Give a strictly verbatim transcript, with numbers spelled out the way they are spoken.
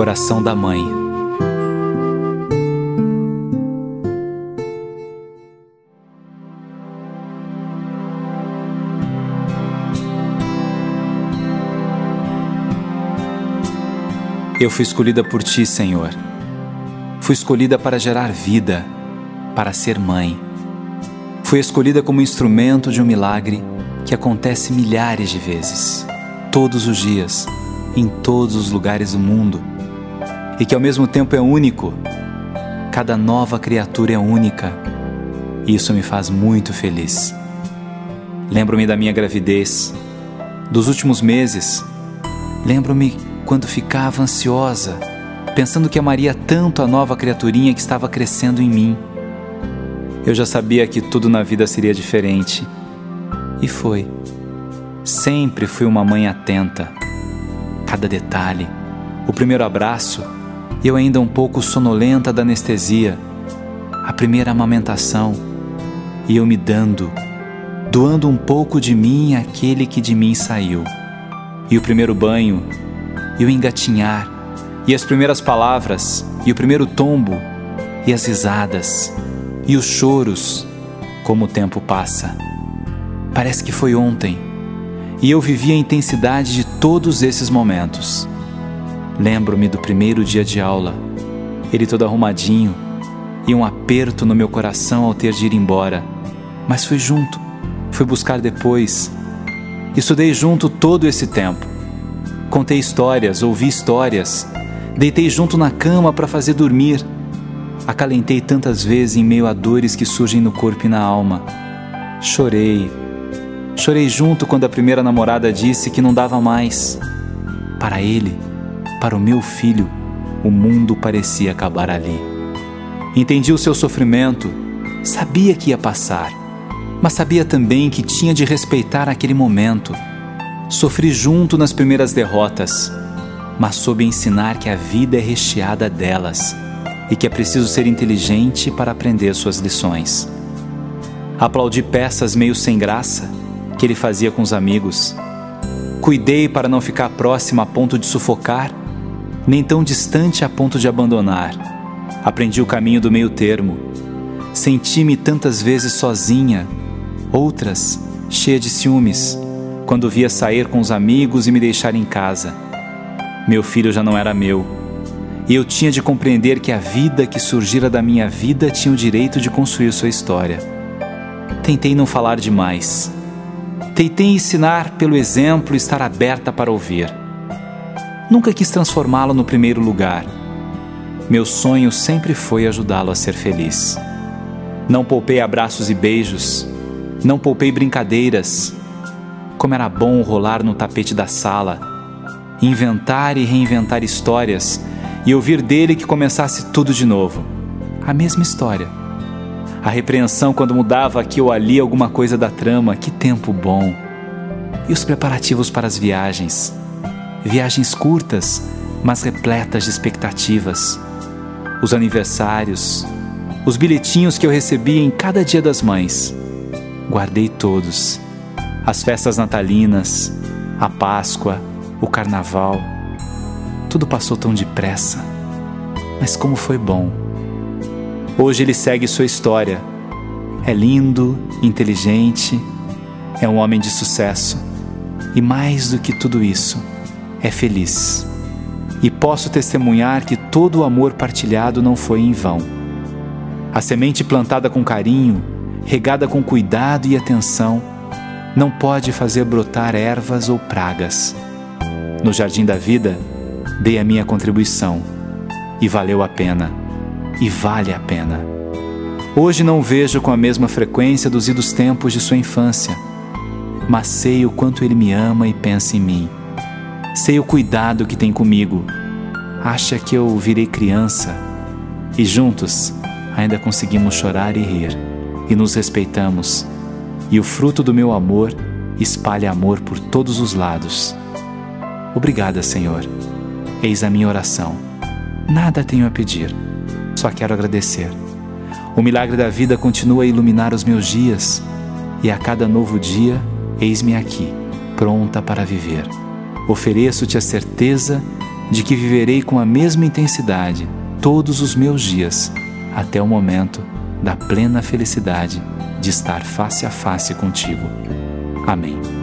coração da mãe. Eu fui escolhida por Ti, Senhor. Fui escolhida para gerar vida, para ser mãe. Fui escolhida como instrumento de um milagre que acontece milhares de vezes, todos os dias, em todos os lugares do mundo, e que ao mesmo tempo é único. Cada nova criatura é única, e isso me faz muito feliz. Lembro-me da minha gravidez, dos últimos meses. Lembro-me quando ficava ansiosa, pensando que amaria tanto a nova criaturinha que estava crescendo em mim. Eu já sabia que tudo na vida seria diferente, e foi. Sempre fui uma mãe atenta. Cada detalhe, o primeiro abraço, eu ainda um pouco sonolenta da anestesia, a primeira amamentação, e eu me dando, doando um pouco de mim àquele que de mim saiu. E o primeiro banho, e o engatinhar, e as primeiras palavras, e o primeiro tombo, e as risadas, e os choros, como o tempo passa. Parece que foi ontem, e eu vivi a intensidade de todos esses momentos. Lembro-me do primeiro dia de aula, ele todo arrumadinho, e um aperto no meu coração ao ter de ir embora, mas fui junto, fui buscar depois. Estudei junto todo esse tempo, contei histórias, ouvi histórias, deitei junto na cama para fazer dormir, acalentei tantas vezes em meio a dores que surgem no corpo e na alma, chorei, Chorei junto quando a primeira namorada disse que não dava mais. Para ele, para o meu filho, o mundo parecia acabar ali. Entendi o seu sofrimento, sabia que ia passar, mas sabia também que tinha de respeitar aquele momento. Sofri junto nas primeiras derrotas, mas soube ensinar que a vida é recheada delas e que é preciso ser inteligente para aprender suas lições. Aplaudi peças meio sem graça que ele fazia com os amigos. Cuidei para não ficar próxima a ponto de sufocar, nem tão distante a ponto de abandonar. Aprendi o caminho do meio termo. Senti-me tantas vezes sozinha, outras cheia de ciúmes, quando via sair com os amigos e me deixar em casa. Meu filho já não era meu, e eu tinha de compreender que a vida que surgira da minha vida tinha o direito de construir sua história. Tentei não falar demais. Tentei ensinar pelo exemplo e estar aberta para ouvir. Nunca quis transformá-lo no primeiro lugar. Meu sonho sempre foi ajudá-lo a ser feliz. Não poupei abraços e beijos. Não poupei brincadeiras. Como era bom rolar no tapete da sala, inventar e reinventar histórias e ouvir dele que começasse tudo de novo. A mesma história. A repreensão quando mudava aqui ou ali alguma coisa da trama, que tempo bom! E os preparativos para as viagens? Viagens curtas, mas repletas de expectativas. Os aniversários, os bilhetinhos que eu recebia em cada dia das mães. Guardei todos. As festas natalinas, a Páscoa, o Carnaval. Tudo passou tão depressa, mas como foi bom! Hoje ele segue sua história. É lindo, inteligente, é um homem de sucesso. E mais do que tudo isso, é feliz. E posso testemunhar que todo o amor partilhado não foi em vão. A semente plantada com carinho, regada com cuidado e atenção, não pode fazer brotar ervas ou pragas. No jardim da vida, dei a minha contribuição. E valeu a pena. E vale a pena. Hoje não vejo com a mesma frequência dos idos tempos de sua infância, mas sei o quanto ele me ama e pensa em mim. Sei o cuidado que tem comigo. Acha que eu virei criança. E juntos ainda conseguimos chorar e rir. E nos respeitamos. E o fruto do meu amor espalha amor por todos os lados. Obrigada, Senhor. Eis a minha oração. Nada tenho a pedir. Só quero agradecer. O milagre da vida continua a iluminar os meus dias, e a cada novo dia, eis-me aqui, pronta para viver. Ofereço-te a certeza de que viverei com a mesma intensidade todos os meus dias, até o momento da plena felicidade de estar face a face contigo. Amém.